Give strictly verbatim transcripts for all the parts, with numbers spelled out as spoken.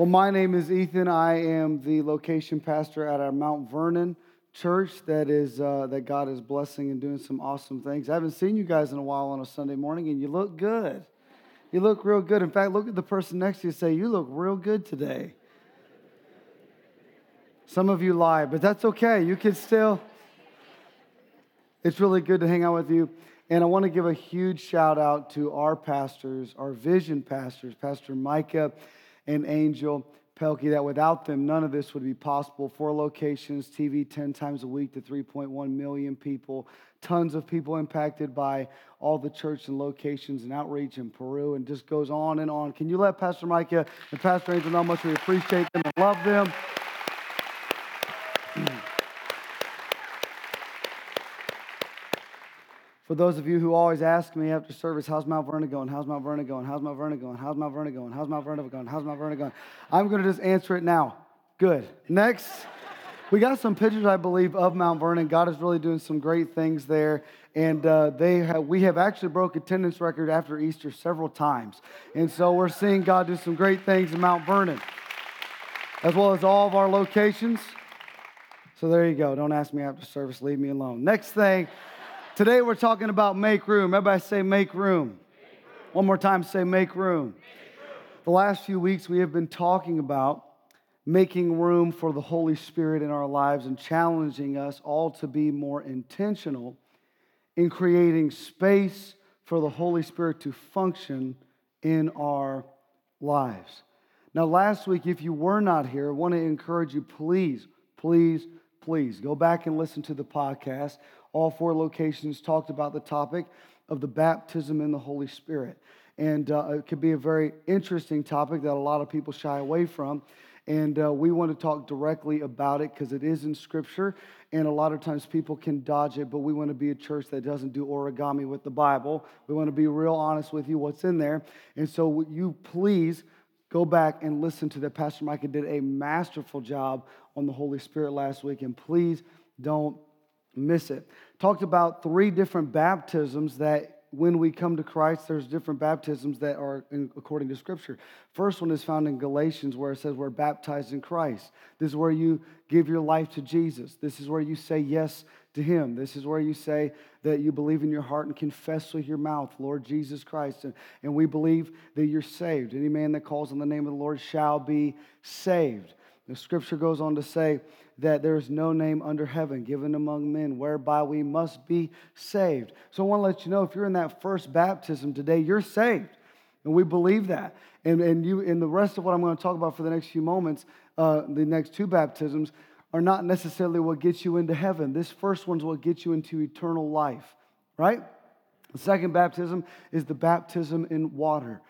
Well, my name is Ethan. I am the location pastor at our Mount Vernon church that is uh, that God is blessing and doing some awesome things. I haven't seen you guys in a while on a Sunday morning, and you look good. You look real good. In fact, look at the person next to you and say, you look real good today. Some of you lie, but that's okay. You can still. It's really good to hang out with you. And I want to give a huge shout out to our pastors, our vision pastors, Pastor Micah and Angel Pelkey, that without them, none of this would be possible. Four locations, T V ten times a week to three point one million people, tons of people impacted by all the church and locations and outreach in Peru, and just goes on and on. Can you let Pastor Micah and Pastor Angel know how much we appreciate them and love them? For those of you who always ask me after service, how's Mount Vernon going? How's Mount Vernon going? How's Mount Vernon going? How's Mount Vernon going? How's Mount Vernon going? How's Mount Vernon going? I'm going to just answer it now. Good. Next, we got some pictures, I believe, of Mount Vernon. God is really doing some great things there. And uh, they have, we have actually broke attendance record after Easter several times. And so we're seeing God do some great things in Mount Vernon, as well as all of our locations. So there you go. Don't ask me after service. Leave me alone. Next thing. Today we're talking about make room. Everybody say make room. Make room. One more time, say make room. Make room. The last few weeks we have been talking about making room for the Holy Spirit in our lives and challenging us all to be more intentional in creating space for the Holy Spirit to function in our lives. Now last week, if you were not here, I want to encourage you, please, please, please go back and listen to the podcast. All four locations talked about the topic of the baptism in the Holy Spirit. And uh, it could be a very interesting topic that a lot of people shy away from. And uh, we want to talk directly about it because it is in Scripture. And a lot of times people can dodge it, but we want to be a church that doesn't do origami with the Bible. We want to be real honest with you what's in there. And so you please go back and listen to that. Pastor Micah did a masterful job on the Holy Spirit last week. And please don't miss it. Talked about three different baptisms that when we come to Christ, there's different baptisms that are in, according to Scripture. First one is found in Galatians where it says we're baptized in Christ. This is where you give your life to Jesus. This is where you say yes to Him. This is where you say that you believe in your heart and confess with your mouth, Lord Jesus Christ. And, and we believe that you're saved. Any man that calls on the name of the Lord shall be saved. The Scripture goes on to say that there is no name under heaven given among men whereby we must be saved. So I want to let you know, if you're in that first baptism today, you're saved. And we believe that. And, and, you, and the rest of what I'm going to talk about for the next few moments, uh, the next two baptisms, are not necessarily what gets you into heaven. This first one's what gets you into eternal life, right? The second baptism is the baptism in water.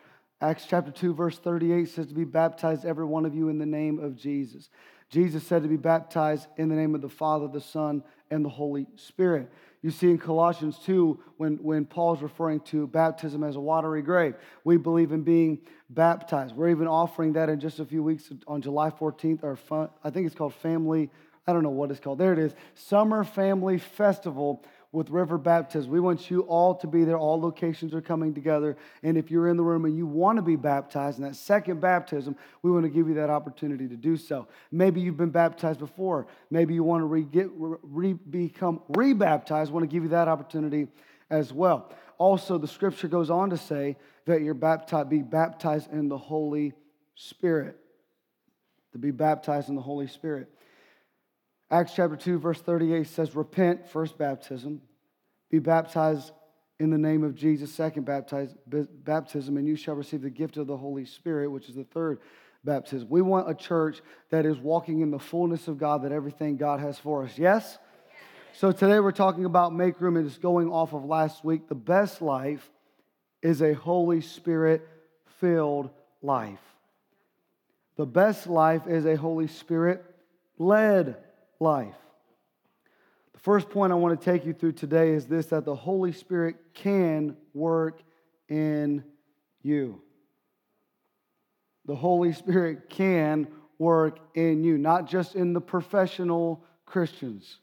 Acts chapter two, verse thirty-eight says to be baptized, every one of you, in the name of Jesus. Jesus said to be baptized in the name of the Father, the Son, and the Holy Spirit. You see in Colossians two, when, when Paul's referring to baptism as a watery grave, we believe in being baptized. We're even offering that in just a few weeks on July fourteenth, or fun, I think it's called Family, I don't know what it's called. There it is, Summer Family Festival with River Baptism. We want you all to be there. All locations are coming together. And if you're in the room and you want to be baptized in that second baptism, we want to give you that opportunity to do so. Maybe you've been baptized before. Maybe you want to re- get, re- become re-baptized. We want to give you that opportunity as well. Also, the Scripture goes on to say that you're baptized, be baptized in the Holy Spirit. To be baptized in the Holy Spirit. Acts chapter two, verse thirty-eight says, repent, first baptism, be baptized in the name of Jesus, second baptize, b- baptism, and you shall receive the gift of the Holy Spirit, which is the third baptism. We want a church that is walking in the fullness of God, that everything God has for us. Yes? Yes. So today we're talking about make room, and it's going off of last week. The best life is a Holy Spirit-filled life. The best life is a Holy Spirit-led life. Life. The first point I want to take you through today is this, that the Holy Spirit can work in you. The Holy Spirit can work in you, not just in the professional Christians,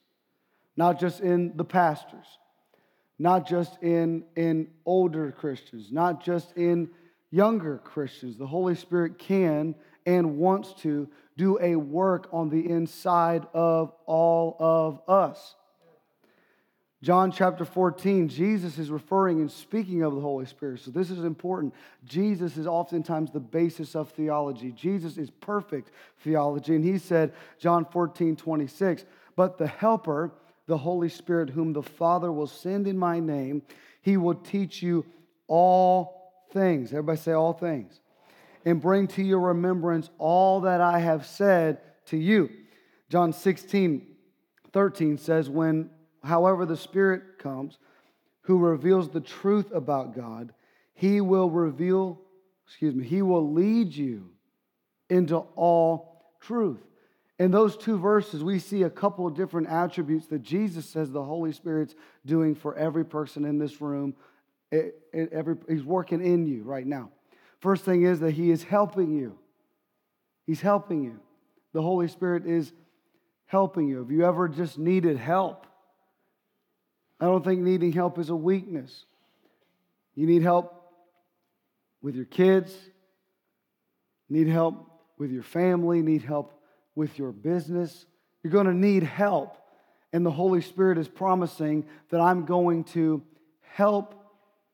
not just in the pastors, not just in, in older Christians, not just in younger Christians. The Holy Spirit can and wants to do a work on the inside of all of us. John chapter fourteen, Jesus is referring and speaking of the Holy Spirit. So this is important. Jesus is oftentimes the basis of theology. Jesus is perfect theology. And he said, John fourteen twenty-six, but the Helper, the Holy Spirit, whom the Father will send in my name, he will teach you all things. Everybody say all things. And bring to your remembrance all that I have said to you. John sixteen thirteen says, when, however, the Spirit comes, who reveals the truth about God, he will reveal, excuse me, he will lead you into all truth. In those two verses, we see a couple of different attributes that Jesus says the Holy Spirit's doing for every person in this room. It, it, every, he's working in you right now. First thing is that he is helping you. He's helping you. The Holy Spirit is helping you. Have you ever just needed help? I don't think needing help is a weakness. You need help with your kids, need help with your family, need help with your business. You're going to need help. And the Holy Spirit is promising that I'm going to help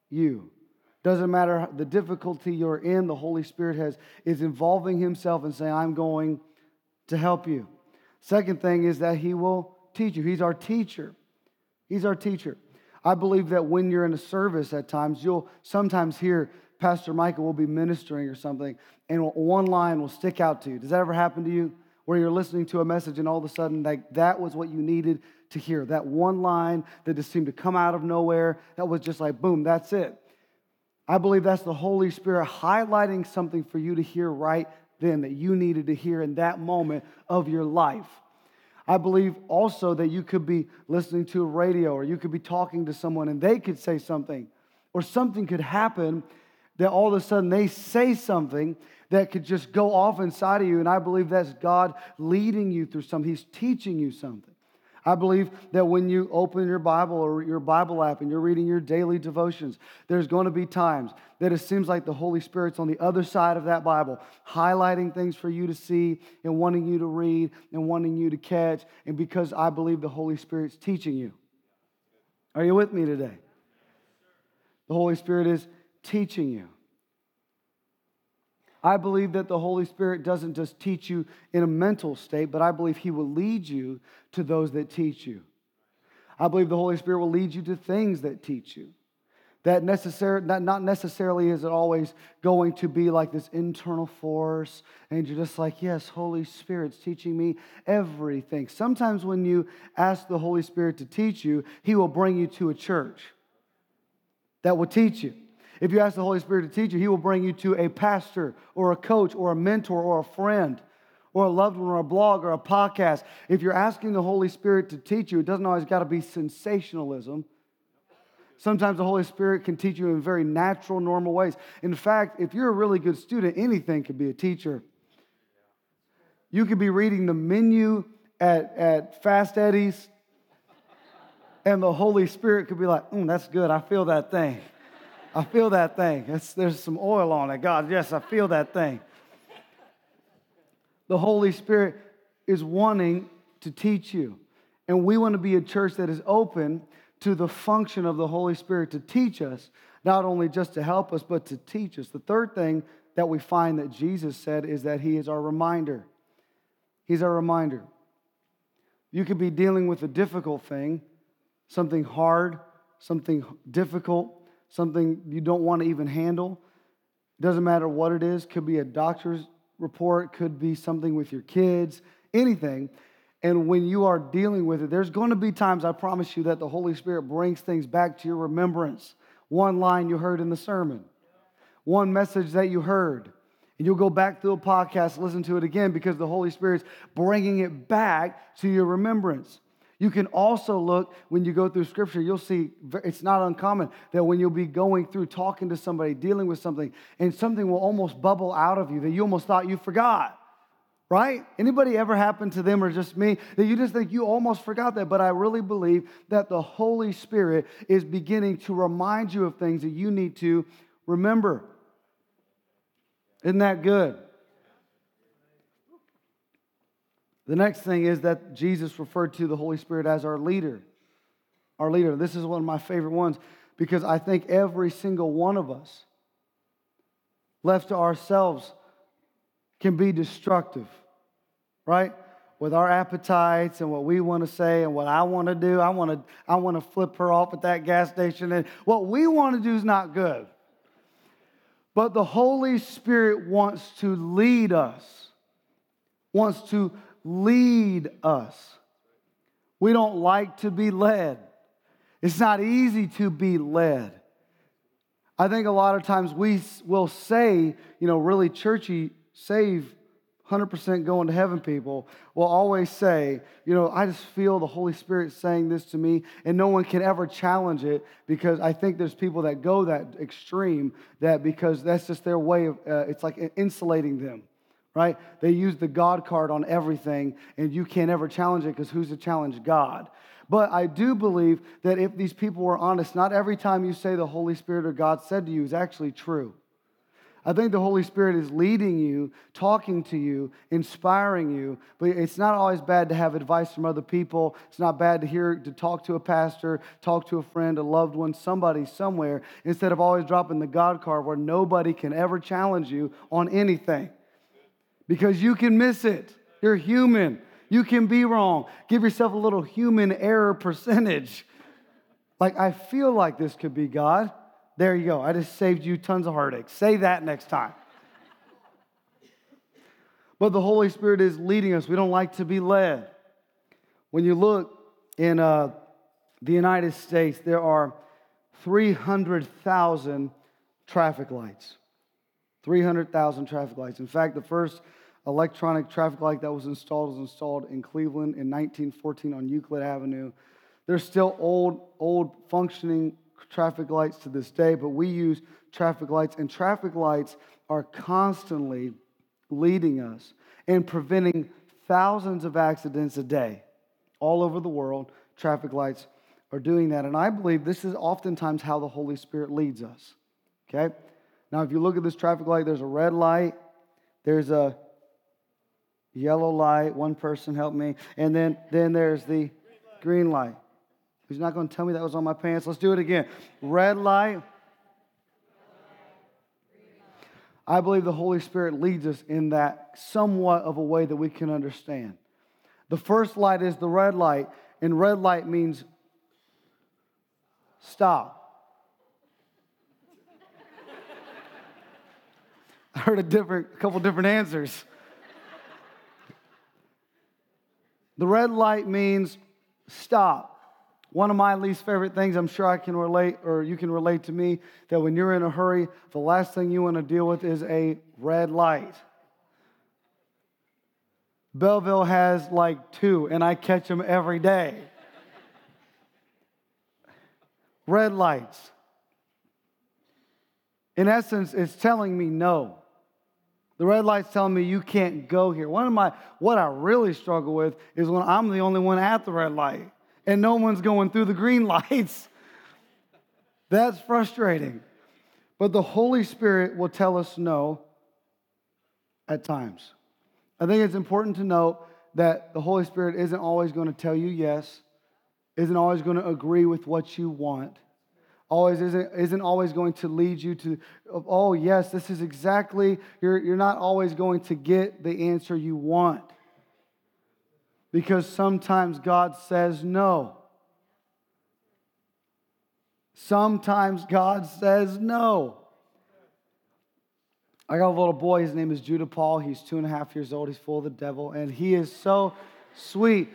you. Doesn't matter the difficulty you're in, the Holy Spirit has is involving himself and saying, I'm going to help you. Second thing is that he will teach you. He's our teacher. He's our teacher. I believe that when you're in a service at times, you'll sometimes hear Pastor Micah will be ministering or something, and one line will stick out to you. Does that ever happen to you? Where you're listening to a message and all of a sudden like that was what you needed to hear. That one line that just seemed to come out of nowhere, that was just like, boom, that's it. I believe that's the Holy Spirit highlighting something for you to hear right then that you needed to hear in that moment of your life. I believe also that you could be listening to a radio or you could be talking to someone and they could say something or something could happen that all of a sudden they say something that could just go off inside of you, and I believe that's God leading you through something. He's teaching you something. I believe that when you open your Bible or your Bible app and you're reading your daily devotions, there's going to be times that it seems like the Holy Spirit's on the other side of that Bible, highlighting things for you to see and wanting you to read and wanting you to catch, and because I believe the Holy Spirit's teaching you. Are you with me today? The Holy Spirit is teaching you. I believe that the Holy Spirit doesn't just teach you in a mental state, but I believe he will lead you to those that teach you. I believe the Holy Spirit will lead you to things that teach you. That necessar- that not necessarily is it always going to be like this internal force, and you're just like, yes, Holy Spirit's teaching me everything. Sometimes when you ask the Holy Spirit to teach you, he will bring you to a church that will teach you. If you ask the Holy Spirit to teach you, he will bring you to a pastor or a coach or a mentor or a friend or a loved one or a blog or a podcast. If you're asking the Holy Spirit to teach you, it doesn't always got to be sensationalism. Sometimes the Holy Spirit can teach you in very natural, normal ways. In fact, if you're a really good student, anything could be a teacher. You could be reading the menu at, at Fast Eddie's, and the Holy Spirit could be like, mm, that's good, I feel that thing. I feel that thing. That's, there's some oil on it. God, yes, I feel that thing. The Holy Spirit is wanting to teach you. And we want to be a church that is open to the function of the Holy Spirit to teach us, not only just to help us, but to teach us. The third thing that we find that Jesus said is that he is our reminder. He's our reminder. You could be dealing with a difficult thing, something hard, something difficult, something you don't want to even handle. It doesn't matter what it is. Could be a doctor's report. Could be something with your kids. Anything. And when you are dealing with it, there's going to be times, I promise you, that the Holy Spirit brings things back to your remembrance. One line you heard in the sermon. One message that you heard. And you'll go back through a podcast, listen to it again, because the Holy Spirit's bringing it back to your remembrance. You can also look, when you go through Scripture, you'll see it's not uncommon that when you'll be going through, talking to somebody, dealing with something, and something will almost bubble out of you that you almost thought you forgot, right? Anybody ever happened to them or just me that you just think you almost forgot that? But I really believe that the Holy Spirit is beginning to remind you of things that you need to remember. Isn't that good? The next thing is that Jesus referred to the Holy Spirit as our leader. Our leader. This is one of my favorite ones because I think every single one of us left to ourselves can be destructive, right? With our appetites and what we want to say and what I want to do. I want to, I want to flip her off at that gas station. And what we want to do is not good. But the Holy Spirit wants to lead us, wants to lead us. We don't like to be led. It's not easy to be led. I think a lot of times we will say, you know, really churchy, save one hundred percent going to heaven people will always say, you know, I just feel the Holy Spirit saying this to me, and no one can ever challenge it because I think there's people that go that extreme that because that's just their way of, uh, it's like insulating them. Right? They use the God card on everything, and you can't ever challenge it because who's to challenge God? But I do believe that if these people were honest, not every time you say the Holy Spirit or God said to you is actually true. I think the Holy Spirit is leading you, talking to you, inspiring you, but it's not always bad to have advice from other people. It's not bad to hear, to talk to a pastor, talk to a friend, a loved one, somebody, somewhere, instead of always dropping the God card where nobody can ever challenge you on anything. Because you can miss it. You're human. You can be wrong. Give yourself a little human error percentage. Like, I feel like this could be God. There you go. I just saved you tons of heartache. Say that next time. But the Holy Spirit is leading us. We don't like to be led. When you look in uh, the United States, there are three hundred thousand traffic lights. three hundred thousand traffic lights. In fact, the first electronic traffic light that was installed was installed in Cleveland in nineteen fourteen on Euclid Avenue. There's still old, old functioning traffic lights to this day, but we use traffic lights, and traffic lights are constantly leading us and preventing thousands of accidents a day. All over the world, traffic lights are doing that, and I believe this is oftentimes how the Holy Spirit leads us, okay? Now, if you look at this traffic light, there's a red light, there's a yellow light, one person help me, and then, then there's the green light. Who's not going to tell me that was on my pants? Let's do it again. Red light. I believe the Holy Spirit leads us in that somewhat of a way that we can understand. The first light is the red light, and red light means stop. I heard a different, a couple different answers. The red light means stop. One of my least favorite things, I'm sure I can relate, or you can relate to me, that when you're in a hurry, the last thing you want to deal with is a red light. Belleville has like two, and I catch them every day. Red lights. In essence, it's telling me no. The red light's telling me you can't go here. One of my, what I really struggle with is when I'm the only one at the red light and no one's going through the green lights. That's frustrating. But the Holy Spirit will tell us no at times. I think it's important to note that the Holy Spirit isn't always going to tell you yes, isn't always going to agree with what you want. Always isn't, isn't always going to lead you to, oh yes, this is exactly, you're, you're not always going to get the answer you want. Because sometimes God says no. Sometimes God says no. I got a little boy, his name is Judah Paul. He's two and a half years old. He's full of the devil, and he is so sweet.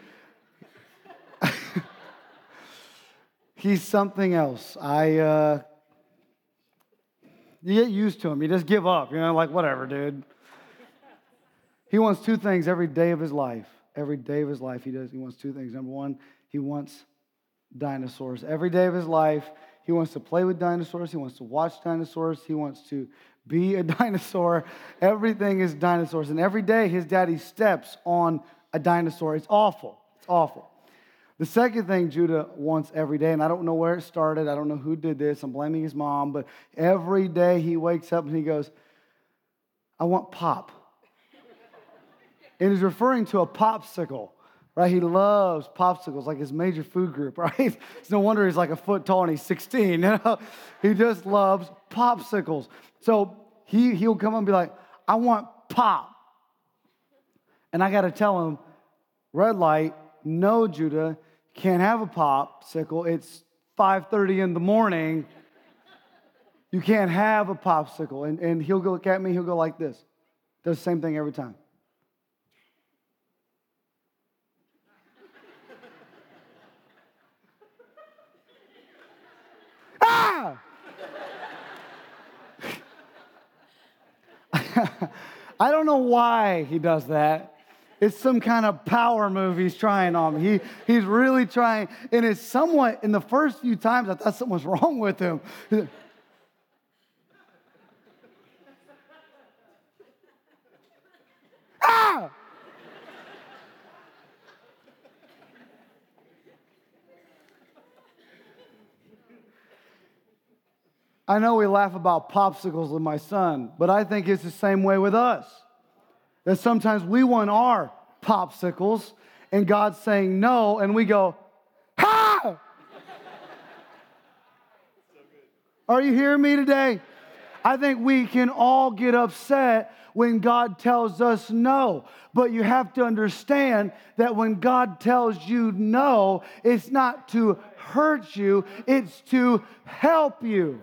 He's something else. I, uh, you get used to him. You just give up. You know, like, whatever, dude. He wants two things every day of his life. Every day of his life, he does. He wants two things. Number one, he wants dinosaurs. Every day of his life, he wants to play with dinosaurs. He wants to watch dinosaurs. He wants to be a dinosaur. Everything is dinosaurs. And every day, his daddy steps on a dinosaur. It's awful. It's awful. The second thing Judah wants every day, and I don't know where it started. I don't know who did this. I'm blaming his mom. But every day he wakes up and he goes, I want pop. and is referring to a popsicle, right? He loves popsicles, like his major food group, right? It's no wonder he's like a foot tall and he's sixteen. You know? He just loves popsicles. So he, he'll come up and be like, I want pop. And I got to tell him, red light, no, Judah, can't have a popsicle. It's five thirty in the morning. You can't have a popsicle. And, and he'll go look at me, he'll go like this. Does the same thing every time. Ah! I don't know why he does that. It's some kind of power move he's trying on me. He, he's really trying. And it's somewhat, in the first few times, I thought something was wrong with him. Ah! I know we laugh about popsicles with my son, but I think it's the same way with us. That sometimes we want our popsicles, and God's saying no, and we go, ha! So are you hearing me today? I think we can all get upset when God tells us no, but you have to understand that when God tells you no, it's not to hurt you, it's to help you.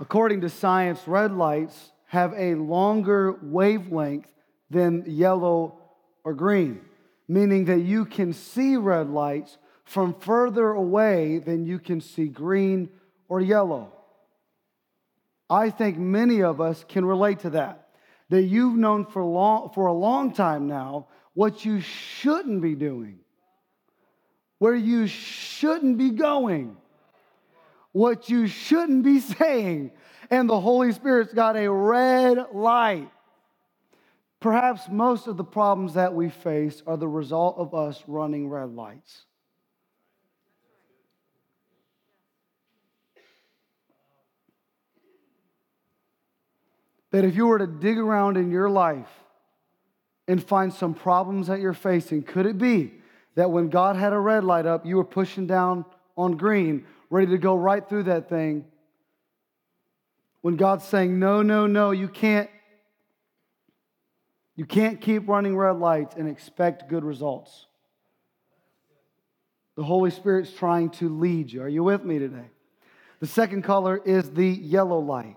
According to science, red lights have a longer wavelength than yellow or green, meaning that you can see red lights from further away than you can see green or yellow. I think many of us can relate to that, that you've known for long, for a long time now what you shouldn't be doing, where you shouldn't be going, what you shouldn't be saying, and the Holy Spirit's got a red light. Perhaps most of the problems that we face are the result of us running red lights. That if you were to dig around in your life and find some problems that you're facing, could it be that when God had a red light up, you were pushing down on green, ready to go right through that thing? When God's saying, no, no, no, you can't, you can't keep running red lights and expect good results. The Holy Spirit's trying to lead you. Are you with me today? The second color is the yellow light.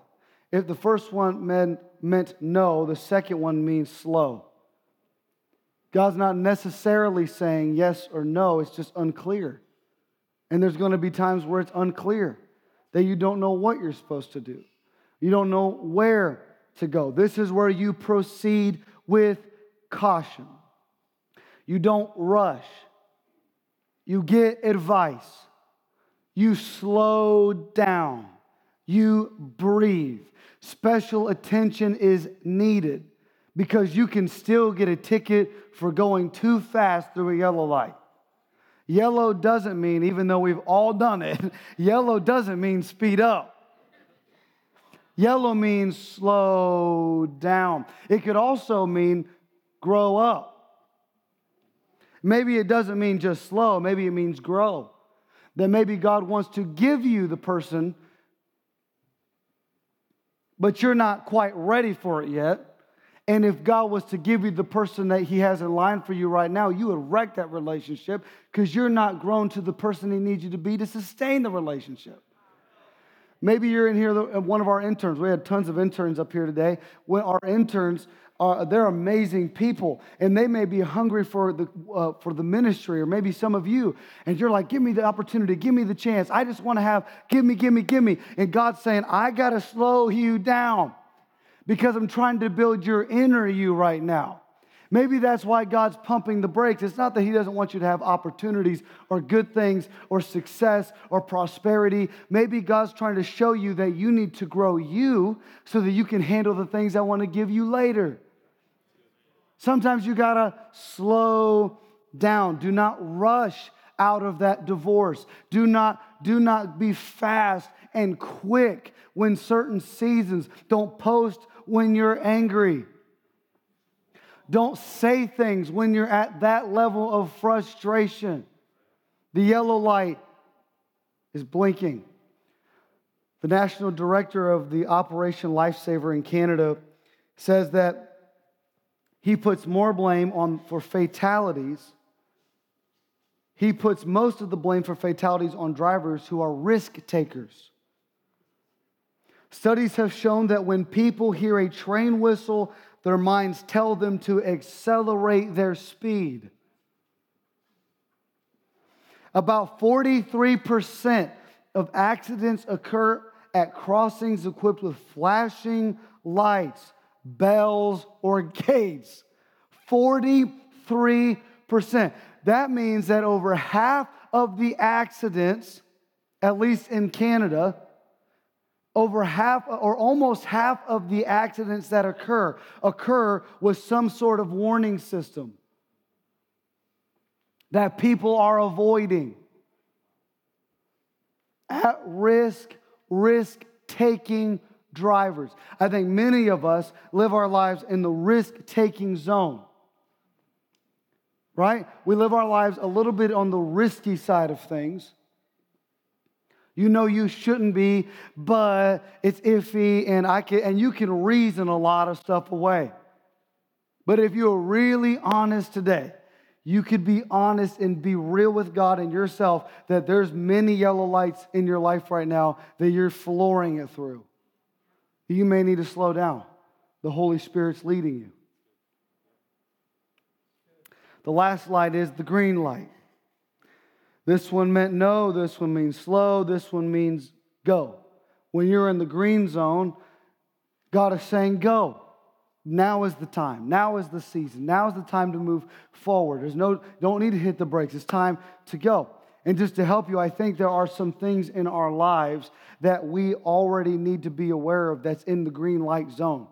If the first one meant, meant no, the second one means slow. God's not necessarily saying yes or no, it's just unclear. And there's going to be times where it's unclear, that you don't know what you're supposed to do. You don't know where to go. This is where you proceed with caution. You don't rush. You get advice. You slow down. You breathe. Special attention is needed because you can still get a ticket for going too fast through a yellow light. Yellow doesn't mean, even though we've all done it, yellow doesn't mean speed up. Yellow means slow down. It could also mean grow up. Maybe it doesn't mean just slow. Maybe it means grow. That maybe God wants to give you the person, but you're not quite ready for it yet. And if God was to give you the person that he has in line for you right now, you would wreck that relationship because you're not grown to the person he needs you to be to sustain the relationship. Maybe you're in here, one of our interns. We had tons of interns up here today. When our interns, are, they're amazing people, and they may be hungry for the uh, for the ministry, or maybe some of you, and you're like, give me the opportunity, give me the chance. I just want to have, give me, give me, give me. And God's saying, I got to slow you down because I'm trying to build your inner you right now. Maybe that's why God's pumping the brakes. It's not that he doesn't want you to have opportunities or good things or success or prosperity. Maybe God's trying to show you that you need to grow you so that you can handle the things I want to give you later. Sometimes you got to slow down. Do not rush out of that divorce. Do not, do not be fast and quick when certain seasons. Don't post when you're angry. Don't say things when you're at that level of frustration. The yellow light is blinking. The national director of the Operation Lifesaver in Canada says that he puts more blame on for fatalities. He puts most of the blame for fatalities on drivers who are risk takers. Studies have shown that when people hear a train whistle, their minds tell them to accelerate their speed. About forty-three percent of accidents occur at crossings equipped with flashing lights, bells, or gates. forty-three percent. That means that over half of the accidents, at least in Canada, over half or almost half of the accidents that occur, occur with some sort of warning system that people are avoiding. At-risk, risk-taking drivers. I think many of us live our lives in the risk-taking zone, right? We live our lives a little bit on the risky side of things. You know you shouldn't be, but it's iffy, and I can, and you can reason a lot of stuff away. But if you're really honest today, you could be honest and be real with God and yourself that there's many yellow lights in your life right now that you're flooring it through. You may need to slow down. The Holy Spirit's leading you. The last light is the green light. This one meant no, this one means slow, this one means go. When you're in the green zone, God is saying go. Now is the time. Now is the season. Now is the time to move forward. There's no, don't need to hit the brakes. It's time to go. And just to help you, I think there are some things in our lives that we already need to be aware of that's in the green light zone.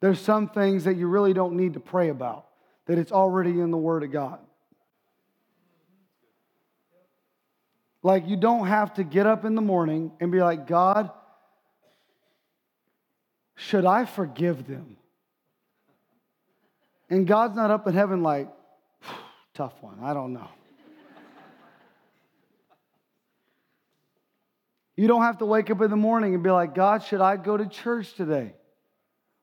There's some things that you really don't need to pray about, that it's already in the Word of God. Like you don't have to get up in the morning and be like, God, should I forgive them? And God's not up in heaven like, tough one, I don't know. You don't have to wake up in the morning and be like, God, should I go to church today?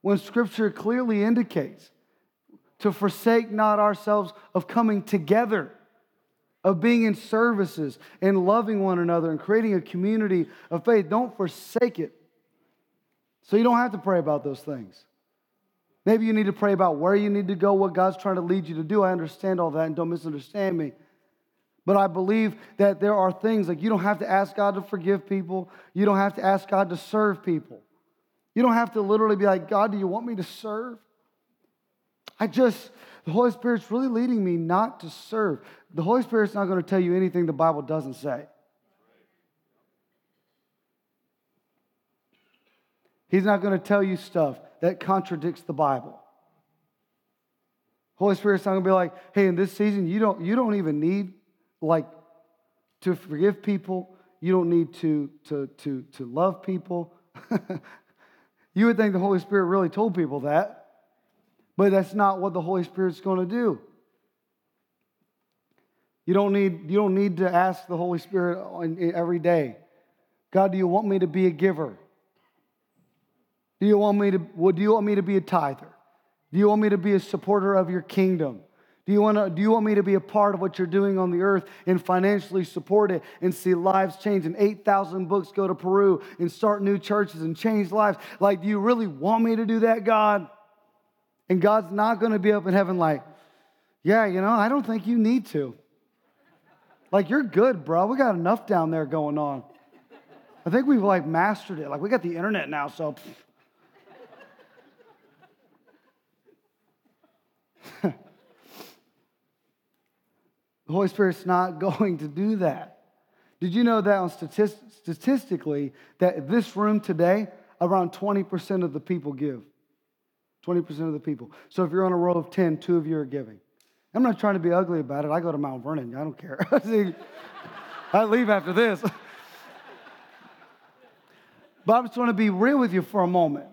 When Scripture clearly indicates to forsake not ourselves of coming together, of being in services and loving one another and creating a community of faith. Don't forsake it. So you don't have to pray about those things. Maybe you need to pray about where you need to go, what God's trying to lead you to do. I understand all that, and don't misunderstand me. But I believe that there are things like you don't have to ask God to forgive people. You don't have to ask God to serve people. You don't have to literally be like, God, do you want me to serve? I just, the Holy Spirit's really leading me not to serve. The Holy Spirit's not going to tell you anything the Bible doesn't say. He's not going to tell you stuff that contradicts the Bible. Holy Spirit's not going to be like, hey, in this season, you don't you don't even need like to forgive people. You don't need to to to to love people. You would think the Holy Spirit really told people that, but that's not what the Holy Spirit's going to do. You don't need you don't need to ask the Holy Spirit every day, God, do you want me to be a giver? Do you want me to? Do you want me to be a tither? Do you want me to be a supporter of your kingdom? Do you want to? Do you want me to be a part of what you're doing on the earth and financially support it and see lives change and eight thousand books go to Peru and start new churches and change lives? Like, do you really want me to do that, God? And God's not going to be up in heaven like, yeah, you know, I don't think you need to. Like, you're good, bro. We got enough down there going on. I think we've like mastered it. Like, we got the internet now, so. The Holy Spirit's not going to do that. Did you know that on statist- statistically, that this room today, around twenty percent of the people give? twenty percent of the people. So if you're on a row of ten, two of you are giving. I'm not trying to be ugly about it. I go to Mount Vernon. I don't care. See, I leave after this. But I just want to be real with you for a moment,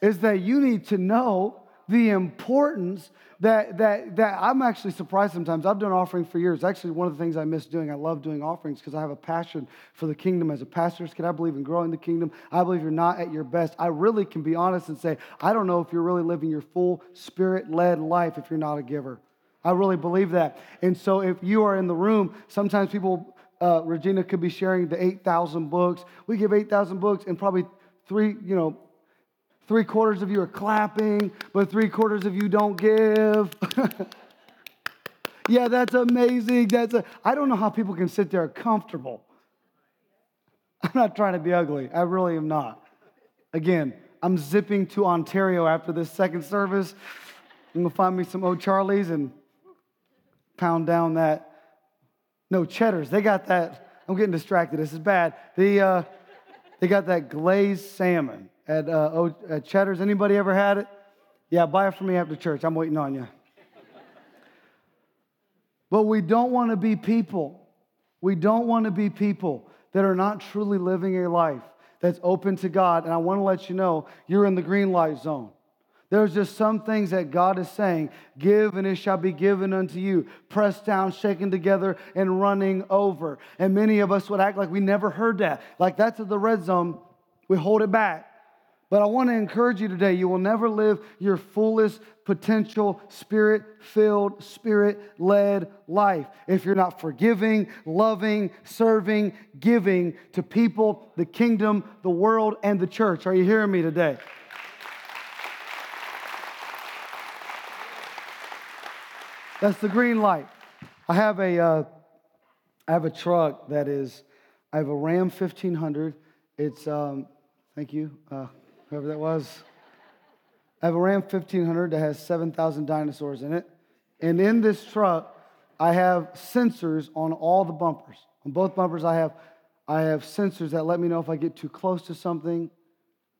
is that you need to know the importance that, that, that I'm actually surprised sometimes. I've done offering for years. Actually, one of the things I miss doing, I love doing offerings because I have a passion for the kingdom. As a pastor's kid, I believe in growing the kingdom. I believe you're not at your best. I really can be honest and say, I don't know if you're really living your full spirit-led life if you're not a giver. I really believe that. And so if you are in the room, sometimes people, uh, Regina could be sharing the eight thousand books. We give eight thousand books and probably three, you know, Three quarters of you are clapping, but three quarters of you don't give. Yeah, that's amazing. That's a, I don't know how people can sit there comfortable. I'm not trying to be ugly. I really am not. Again, I'm zipping to Ontario after this second service. I'm going to find me some O'Charlies and pound down that. No, Cheddar's. They got that. I'm getting distracted. This is bad. The, uh, they got that glazed salmon. At, uh, o- at Cheddar's. Anybody ever had it? Yeah, buy it for me after church. I'm waiting on you. But we don't want to be people. We don't want to be people that are not truly living a life that's open to God. And I want to let you know, you're in the green light zone. There's just some things that God is saying, give and it shall be given unto you, pressed down, shaken together, and running over. And many of us would act like we never heard that. Like that's the red zone. We hold it back. But I want to encourage you today, you will never live your fullest potential spirit-filled, spirit-led life if you're not forgiving, loving, serving, giving to people, the kingdom, the world, and the church. Are you hearing me today? That's the green light. I have a, uh, I have a truck that is, I have a Ram fifteen hundred. It's, um, thank you. Uh, Whoever that was. I have a Ram fifteen hundred that has seven thousand dinosaurs in it. And in this truck, I have sensors on all the bumpers. On both bumpers, I have I have sensors that let me know if I get too close to something,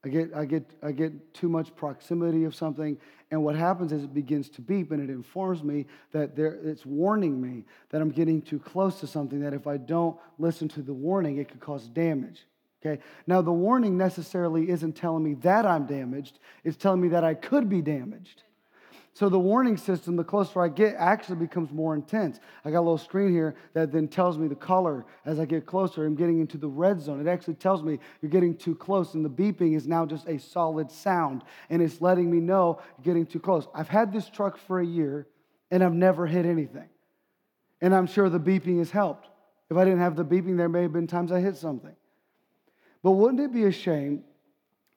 I get I get I get too much proximity of something. And what happens is it begins to beep and it informs me that there it's warning me that I'm getting too close to something, that if I don't listen to the warning, it could cause damage. Okay. Now, the warning necessarily isn't telling me that I'm damaged. It's telling me that I could be damaged. So the warning system, the closer I get, actually becomes more intense. I got a little screen here that then tells me the color. As I get closer, I'm getting into the red zone. It actually tells me you're getting too close, and the beeping is now just a solid sound, and it's letting me know you're getting too close. I've had this truck for a year, and I've never hit anything. And I'm sure the beeping has helped. If I didn't have the beeping, there may have been times I hit something. But wouldn't it be a shame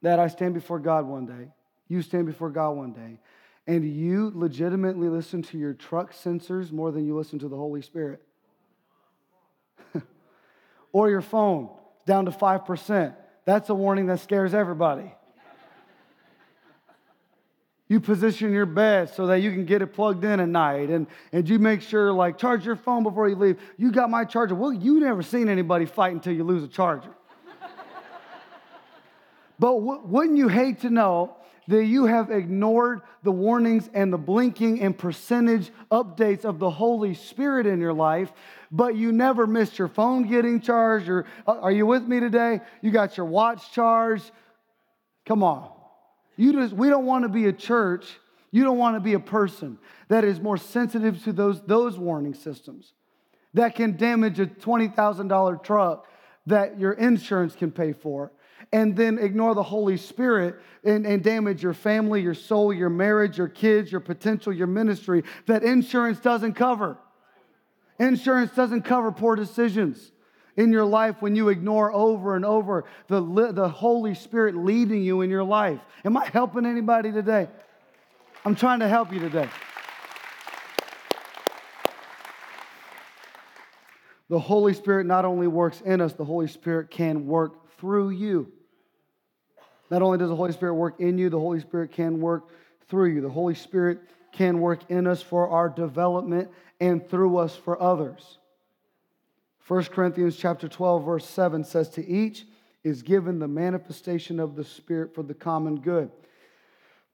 that I stand before God one day, you stand before God one day, and you legitimately listen to your truck sensors more than you listen to the Holy Spirit? Or your phone, down to five percent. That's a warning that scares everybody. You position your bed so that you can get it plugged in at night, and, and you make sure, like, charge your phone before you leave. You got my charger. Well, you never seen anybody fight until you lose a charger. But wouldn't you hate to know that you have ignored the warnings and the blinking and percentage updates of the Holy Spirit in your life, but you never missed your phone getting charged? Or, are you with me today? You got your watch charged. Come on. You just, we don't want to be a church. You don't want to be a person that is more sensitive to those, those warning systems that can damage a twenty thousand dollars truck that your insurance can pay for, and then ignore the Holy Spirit and, and damage your family, your soul, your marriage, your kids, your potential, your ministry, that insurance doesn't cover. Insurance doesn't cover poor decisions in your life when you ignore over and over the, the Holy Spirit leading you in your life. Am I helping anybody today? I'm trying to help you today. The Holy Spirit not only works in us, the Holy Spirit can work through you. Not only does the Holy Spirit work in you, the Holy Spirit can work through you. The Holy Spirit can work in us for our development and through us for others. First Corinthians chapter twelve, verse seven says, to each is given the manifestation of the Spirit for the common good.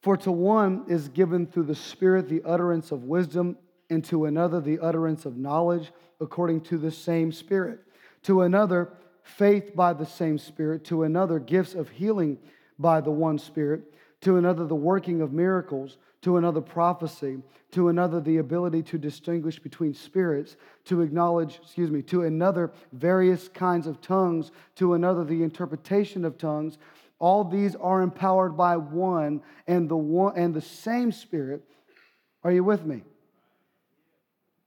For to one is given through the Spirit the utterance of wisdom, and to another the utterance of knowledge according to the same Spirit. To another, faith by the same Spirit, to another gifts of healing by the one Spirit, to another the working of miracles, to another prophecy, to another the ability to distinguish between spirits, to acknowledge, excuse me, to another various kinds of tongues, to another the interpretation of tongues. All these are empowered by one and the one and the same Spirit. Are you with me?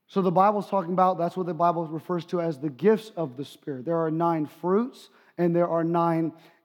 So the Bible's talking about, that's what the Bible refers to as the gifts of the Spirit. There are nine fruits and there are nine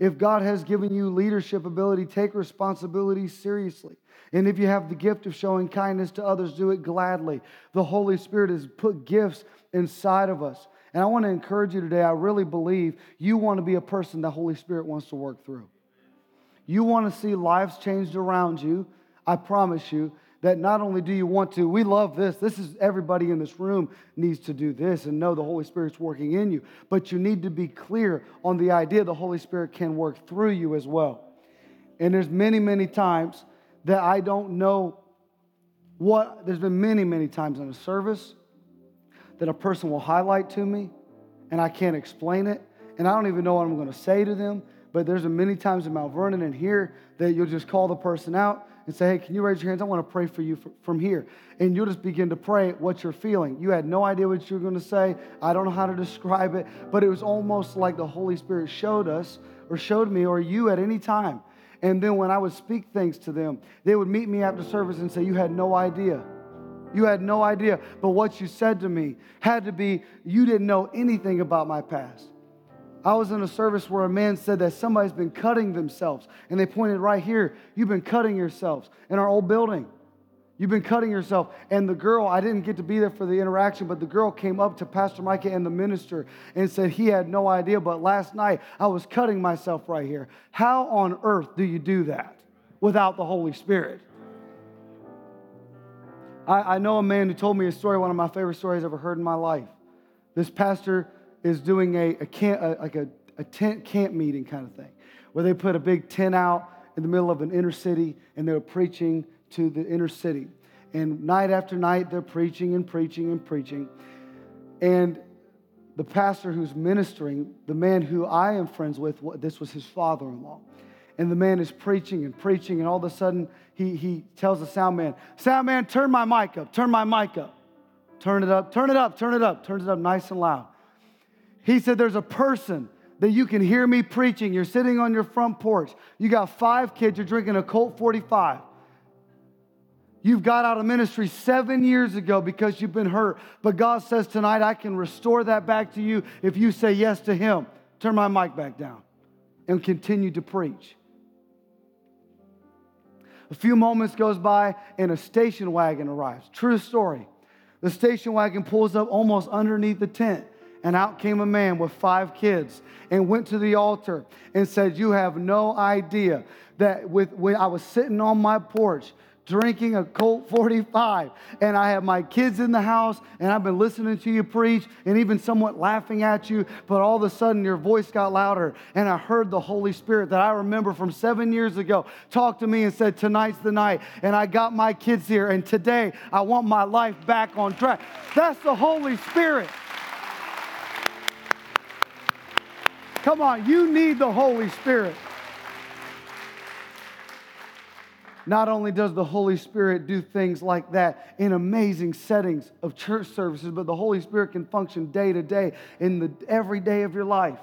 If God has given you leadership ability, take responsibility seriously. And if you have the gift of showing kindness to others, do it gladly. The Holy Spirit has put gifts inside of us. And I want to encourage you today, I really believe you want to be a person the Holy Spirit wants to work through. You want to see lives changed around you. I promise you that not only do you want to, we love this. This is everybody in this room needs to do this and know the Holy Spirit's working in you. But you need to be clear on the idea the Holy Spirit can work through you as well. And there's many, many times that I don't know what, there's been many, many times in a service that a person will highlight to me and I can't explain it. And I don't even know what I'm going to say to them. But there's many times in Mount Vernon and here that you'll just call the person out and say, hey, can you raise your hands? I want to pray for you from here. And you'll just begin to pray what you're feeling. You had no idea what you were going to say. I don't know how to describe it, but it was almost like the Holy Spirit showed us or showed me or you at any time. And then when I would speak things to them, they would meet me after service and say, you had no idea. You had no idea. But what you said to me had to be, you didn't know anything about my past. I was in a service where a man said that somebody's been cutting themselves. And they pointed right here, you've been cutting yourselves in our old building. You've been cutting yourself. And the girl, I didn't get to be there for the interaction, but the girl came up to Pastor Micah and the minister and said he had no idea, but last night I was cutting myself right here. How on earth do you do that without the Holy Spirit? I, I know a man who told me a story, one of my favorite stories I've ever heard in my life. This pastor is doing a, a, camp, a like a, a tent camp meeting kind of thing, where they put a big tent out in the middle of an inner city, and they're preaching to the inner city. And night after night, they're preaching and preaching and preaching. And the pastor who's ministering, the man who I am friends with, this was his father-in-law. And the man is preaching and preaching, and all of a sudden, he, he tells the sound man, sound man, turn my mic up, turn my mic up. Turn it up, turn it up, turn it up, turn it up nice and loud. He said, there's a person that you can hear me preaching. You're sitting on your front porch. You got five kids. You're drinking a Colt forty-five. You've got out of ministry seven years ago because you've been hurt. But God says tonight, I can restore that back to you if you say yes to Him. Turn my mic back down and continue to preach. A few moments goes by and a station wagon arrives. True story. The station wagon pulls up almost underneath the tent. And out came a man with five kids and went to the altar and said, you have no idea that with when I was sitting on my porch drinking a Colt forty-five and I have my kids in the house and I've been listening to you preach and even somewhat laughing at you, but all of a sudden your voice got louder and I heard the Holy Spirit that I remember from seven years ago talk to me and said, tonight's the night and I got my kids here and today I want my life back on track. That's the Holy Spirit. Come on, you need the Holy Spirit. Not only does the Holy Spirit do things like that in amazing settings of church services, but the Holy Spirit can function day to day in the every day of your life.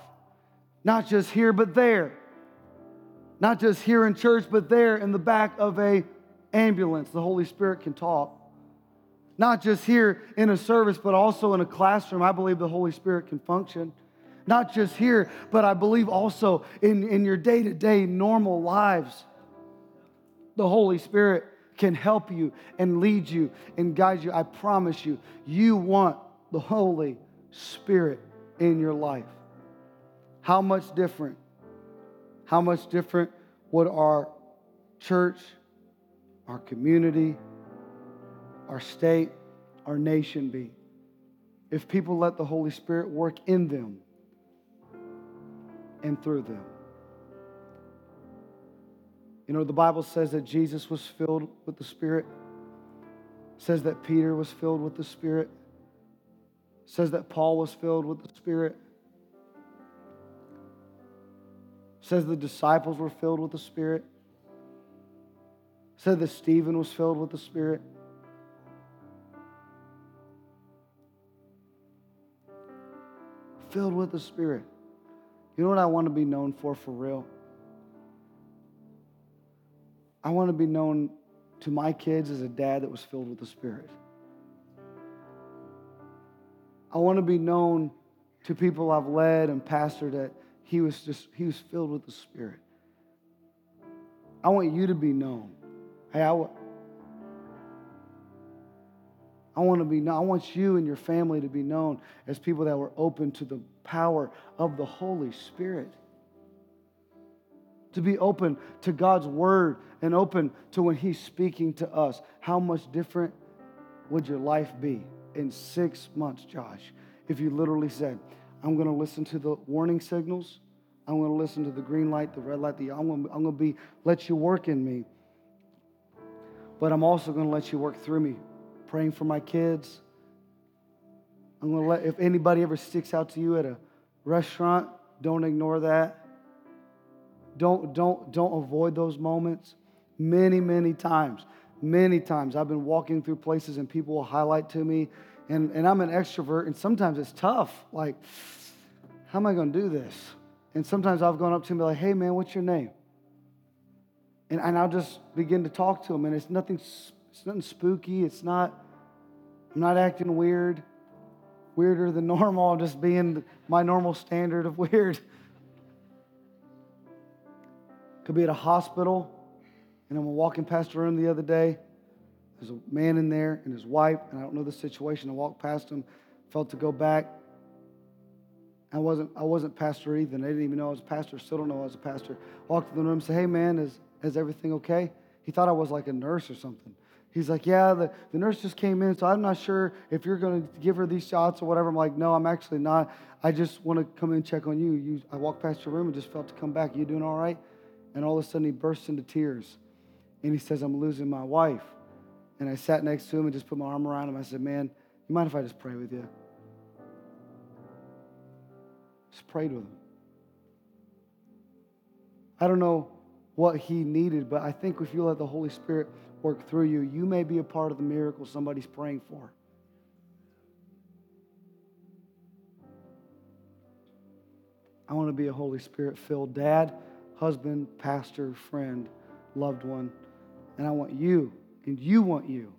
Not just here, but there. Not just here in church, but there in the back of an ambulance. The Holy Spirit can talk. Not just here in a service, but also in a classroom. I believe the Holy Spirit can function. Not just here, but I believe also in, in your day-to-day normal lives. The Holy Spirit can help you and lead you and guide you. I promise you, you want the Holy Spirit in your life. How much different, how much different would our church our community, our state, our nation be, if people let the Holy Spirit work in them and through them. You know, the Bible says that Jesus was filled with the Spirit. It says that Peter was filled with the Spirit. It says that Paul was filled with the Spirit. It says the disciples were filled with the Spirit. It said that Stephen was filled with the Spirit. Filled with the Spirit. You know what I want to be known for, for real? I want to be known to my kids as a dad that was filled with the Spirit. I want to be known to people I've led and pastored that he was just, he was filled with the Spirit. I want you to be known. Hey, I, w- I want to be known. I want you and your family to be known as people that were open to the power of the Holy Spirit. To be open to God's word and open to when he's speaking to us. How much different would your life be in six months, Josh, if you literally said, I'm going to listen to the warning signals. I'm going to listen to the green light, the red light. The I'm going to, I'm going to be, let you work in me. But I'm also going to let you work through me, praying for my kids. I'm going to let, if anybody ever sticks out to you at a restaurant, don't ignore that. Don't, don't, don't avoid those moments. Many, many times, many times I've been walking through places and people will highlight to me, and, and I'm an extrovert, and sometimes it's tough. Like, how am I going to do this? And sometimes I've gone up to them and be like, hey, man, what's your name? And, and I'll just begin to talk to them, and it's nothing, it's nothing spooky. It's not, I'm not acting weird, weirder than normal, just being my normal standard of weird. Could be at a hospital, and I'm walking past a room the other day. There's a man in there and his wife, and I don't know the situation. I walked past him, felt to go back. I wasn't I wasn't pastor either, and they didn't even know I was a pastor, still don't know I was a pastor. Walked to the room and said, hey man, is is everything okay? He thought I was like a nurse or something. He's like, yeah, the, the nurse just came in, so I'm not sure if you're going to give her these shots or whatever. I'm like, no, I'm actually not. I just want to come in and check on you. you. I walked past your room and just felt to come back. You doing all right? And all of a sudden, he bursts into tears. And he says, I'm losing my wife. And I sat next to him and just put my arm around him. I said, man, you mind if I just pray with you? Just prayed with him. I don't know what he needed, but I think if you let the Holy Spirit work through you, you may be a part of the miracle somebody's praying for. I want to be a Holy Spirit-filled dad, husband, pastor, friend, loved one. And I want you, and you want you,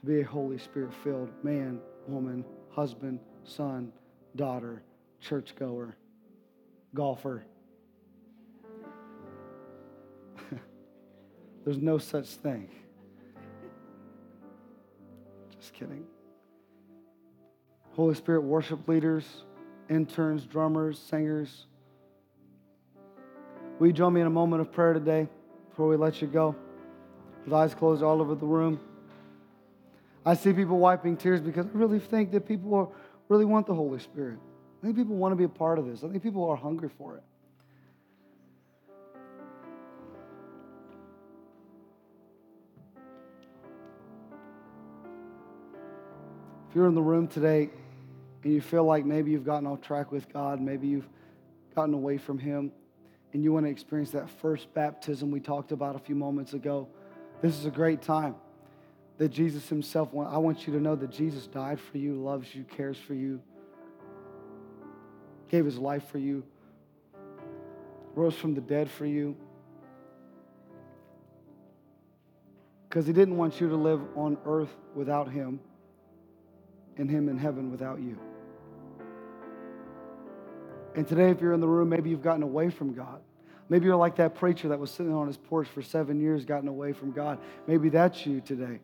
to be a Holy Spirit-filled man, woman, husband, son, daughter, churchgoer, golfer. There's no such thing. Just kidding. Holy Spirit worship leaders, interns, drummers, singers. Will you join me in a moment of prayer today before we let you go? With eyes closed all over the room. I see people wiping tears because I really think that people are, really want the Holy Spirit. I think people want to be a part of this. I think people are hungry for it. If you're in the room today and you feel like maybe you've gotten off track with God, maybe you've gotten away from Him, and you want to experience that first baptism we talked about a few moments ago, this is a great time that Jesus himself, I want you to know that Jesus died for you, loves you, cares for you, gave his life for you, rose from the dead for you, because he didn't want you to live on earth without him and him in heaven without you. And today, if you're in the room, maybe you've gotten away from God. Maybe you're like that preacher that was sitting on his porch for seven years, gotten away from God. Maybe that's you today.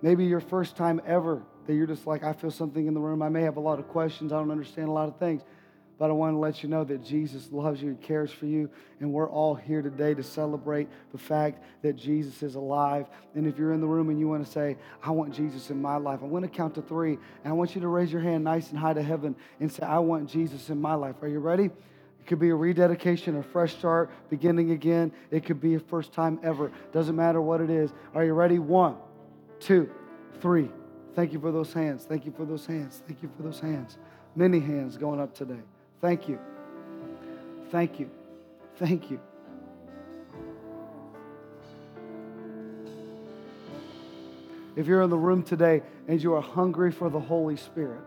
Maybe your first time ever that you're just like, I feel something in the room. I may have a lot of questions. I don't understand a lot of things. But I want to let you know that Jesus loves you and cares for you. And we're all here today to celebrate the fact that Jesus is alive. And if you're in the room and you want to say, I want Jesus in my life, I want to count to three. And I want you to raise your hand nice and high to heaven and say, I want Jesus in my life. Are you ready? It could be a rededication, a fresh start, beginning again. It could be a first time ever. Doesn't matter what it is. Are you ready? One, two, three. Thank you for those hands. Thank you for those hands. Thank you for those hands. Many hands going up today. Thank you. Thank you. Thank you. If you're in the room today and you are hungry for the Holy Spirit,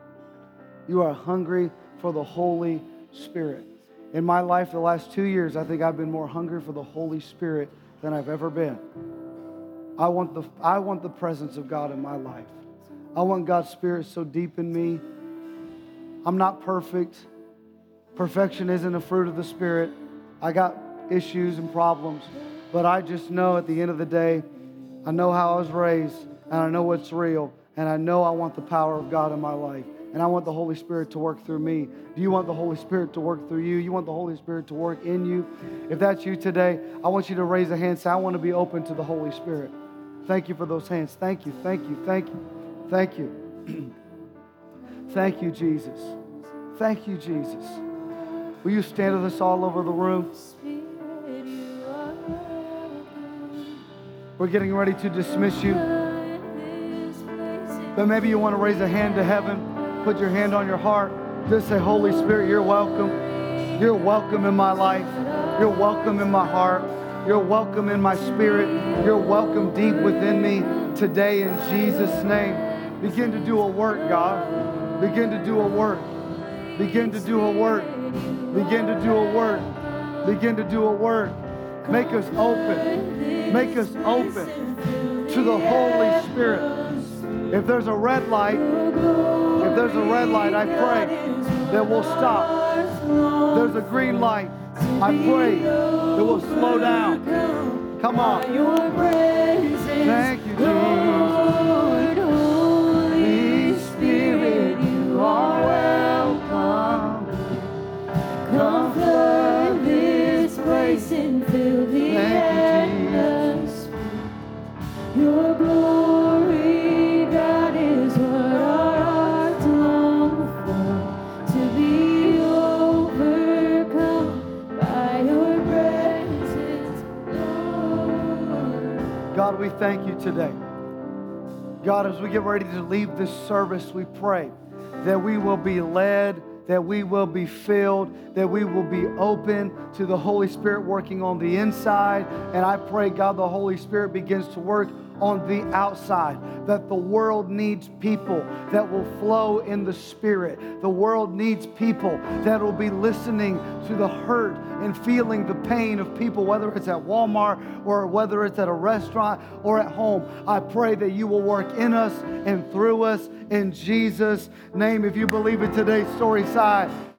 you are hungry for the Holy Spirit. In my life, the last two years, I think I've been more hungry for the Holy Spirit than I've ever been. I want the, I want the presence of God in my life. I want God's Spirit so deep in me. I'm not perfect. Perfection isn't a fruit of the Spirit. I got issues and problems, but I just know at the end of the day, I know how I was raised, and I know what's real, and I know I want the power of God in my life, and I want the Holy Spirit to work through me. Do you want the Holy Spirit to work through you? You want the Holy Spirit to work in you? If that's you today, I want you to raise a hand and say, I want to be open to the Holy Spirit. Thank you for those hands. Thank you, thank you, thank you, thank you. Thank you, Jesus. Thank you, Jesus. Will you stand with us all over the room? We're getting ready to dismiss you. But maybe you want to raise a hand to heaven, put your hand on your heart, just say, Holy Spirit, you're welcome. You're welcome in my life. You're welcome in my heart. You're welcome in my spirit. You're welcome deep within me today in Jesus' name. Begin to do a work, God. Begin to do a work. Begin to do a work. Begin to do a work. Begin to do a work. Make us open. Make us open to the Holy Spirit. If there's a red light, if there's a red light, I pray that we'll stop. If there's a green light, I pray that we'll slow down. Come on. Thank you, Jesus. Holy Spirit, you are welcome. Come flood this place and fill the atmosphere. Your glory. God, we thank you today. God, as we get ready to leave this service, we pray that we will be led, that we will be filled, that we will be open to the Holy Spirit working on the inside. And I pray, God, the Holy Spirit begins to work on the outside, that the world needs people that will flow in the Spirit. The world needs people that will be listening to the hurt and feeling the pain of people, whether it's at Walmart or whether it's at a restaurant or at home. I pray that you will work in us and through us in Jesus' name. If you believe it today, story side.